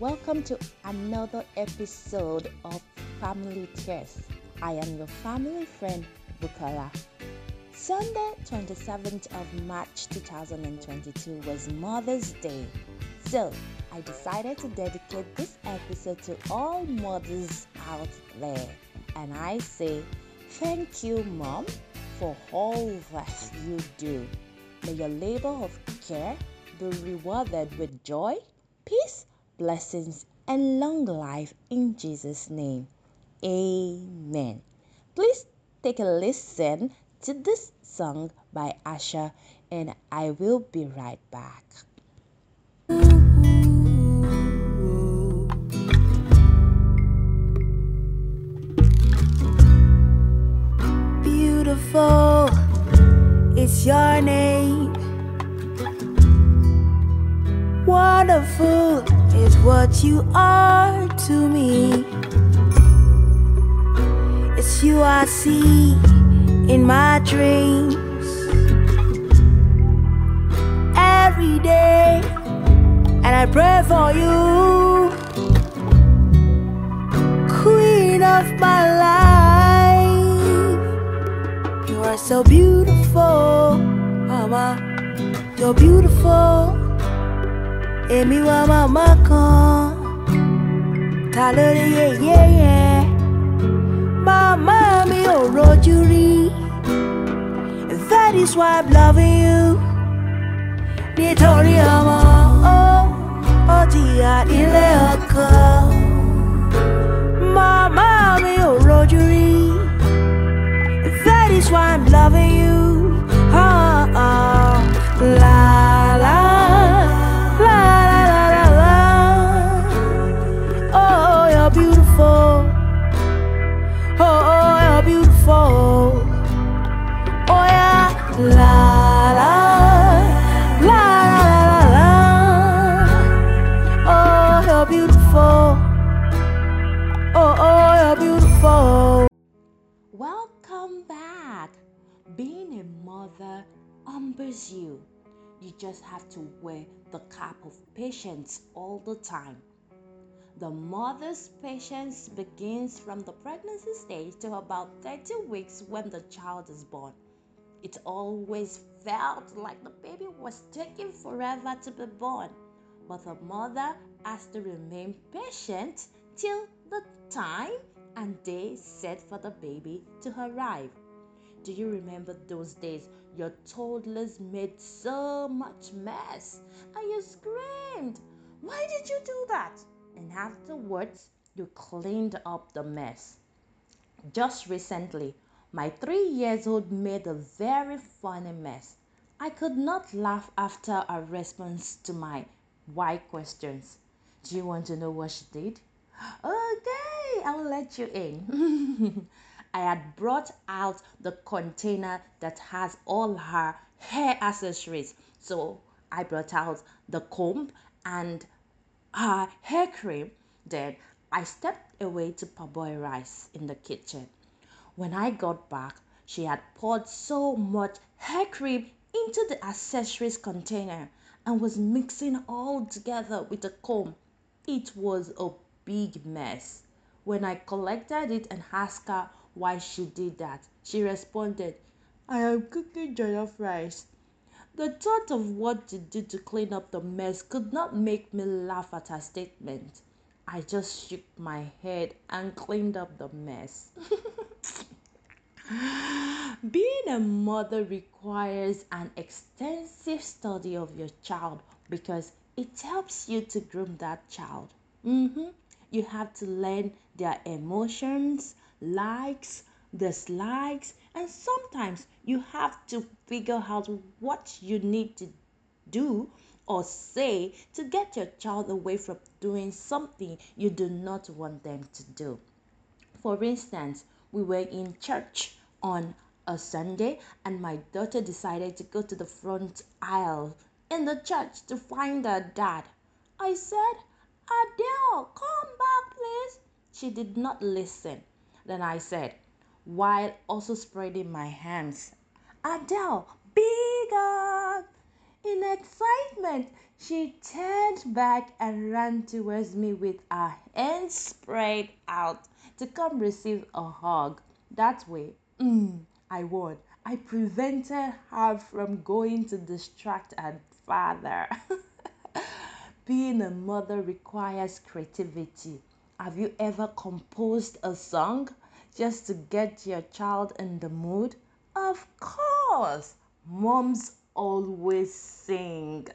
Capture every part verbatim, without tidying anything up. Welcome to another episode of Family Tears. I am your family friend, Bukola. Sunday, twenty-seventh of March two thousand twenty-two was Mother's Day. So, I decided to dedicate this episode to all mothers out there. And I say, thank you, Mom, for all that you do. May your labor of care be rewarded with joy, peace, blessings, and long life in Jesus' name. Amen. Please take a listen to this song by Asha, and I will be right back. Beautiful is your name. Wonderful is what you are to me. It's you I see in my dreams every day, and I pray for you, Queen of my life. You are so beautiful, Mama. You're beautiful. Emi wa mama kan talere ye ye ye. Mama mi o roju ri. That is why I'm loving you. Nítorí ọmọ o o jìyà nílé ọkọ. Mama mi o roju ri. That is why I'm loving you. Oh, oh, la la. Welcome back. Being a mother humbles you. You just have to wear the cap of patience all the time. The mother's patience begins from the pregnancy stage to about thirty weeks when the child is born. It always felt like the baby was taking forever to be born, but the mother has to remain patient till the time and day set for the baby to arrive. Do you remember those days your toddlers made so much mess and you screamed, "Why did you do that?" And afterwards, you cleaned up the mess? Just recently, my three years old made a very funny mess. I could not laugh after a response to my why questions. Do you want to know what she did? Okay, I'll let you in. I had brought out the container that has all her hair accessories. So I brought out the comb and her hair cream. Then I stepped away to parboil rice in the kitchen. When I got back, she had poured so much hair cream into the accessories container and was mixing all together with a comb. It was a big mess. When I collected it and asked her why she did that, she responded, "I am cooking jollof rice." The thought of what to do to clean up the mess could not make me laugh at her statement. I just shook my head and cleaned up the mess. Being a mother requires an extensive study of your child because it helps you to groom that child. Mm-hmm. You have to learn their emotions, likes, dislikes, and sometimes you have to figure out what you need to do or say to get your child away from doing something you do not want them to do. For instance, we were in church on a Sunday and my daughter decided to go to the front aisle in the church to find her dad. I said, "Adele, come back, please." She did not listen. Then I said, while also spreading my hands, "Adele, bigger." In excitement, she turned back and ran towards me with her hands spread out to come receive a hug. That way, mm, I won. I prevented her from going to distract her father. Being a mother requires creativity. Have you ever composed a song just to get your child in the mood? Of course, moms always sing.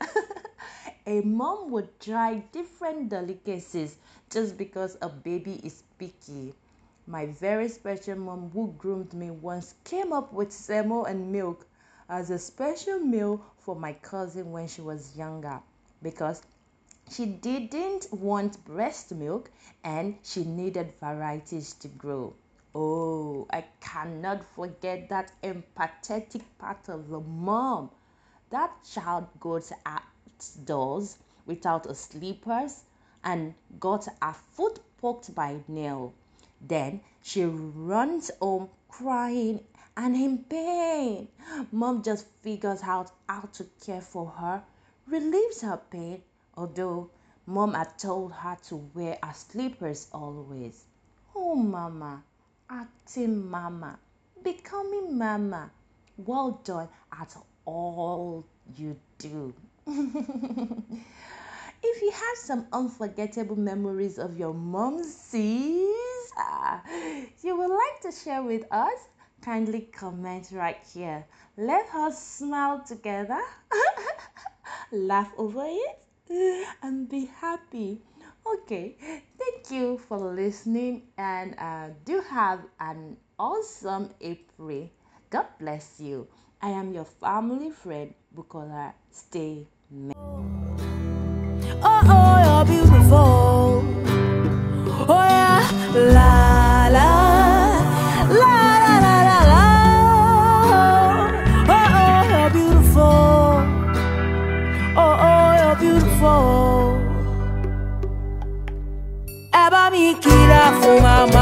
A mom would try different delicacies just because a baby is picky. My very special mom who groomed me once came up with semo and milk as a special meal for my cousin when she was younger because she didn't want breast milk and she needed varieties to grow. Oh, I cannot forget that empathetic part of the mom. That child got outdoors without a slippers and got her foot poked by a nail. Then she runs home crying and in pain. Mom just figures out how to care for her, relieves her pain, although mom had told her to wear her slippers always. Oh, mama, acting mama, becoming mama. Well done at all you do. If you have some unforgettable memories of your momsies uh, you would like to share with us, kindly comment right here. Let us smile together, laugh over it, and be happy. Okay, thank you for listening, and uh, do have an awesome April. God bless you. I am your family friend, Bukola. Stay made. Oh, oh, you're beautiful. Oh, yeah. La, la, la, la, la, la, la. Oh, oh, you're beautiful. Oh, oh, you're beautiful. Eba mi kira fuma.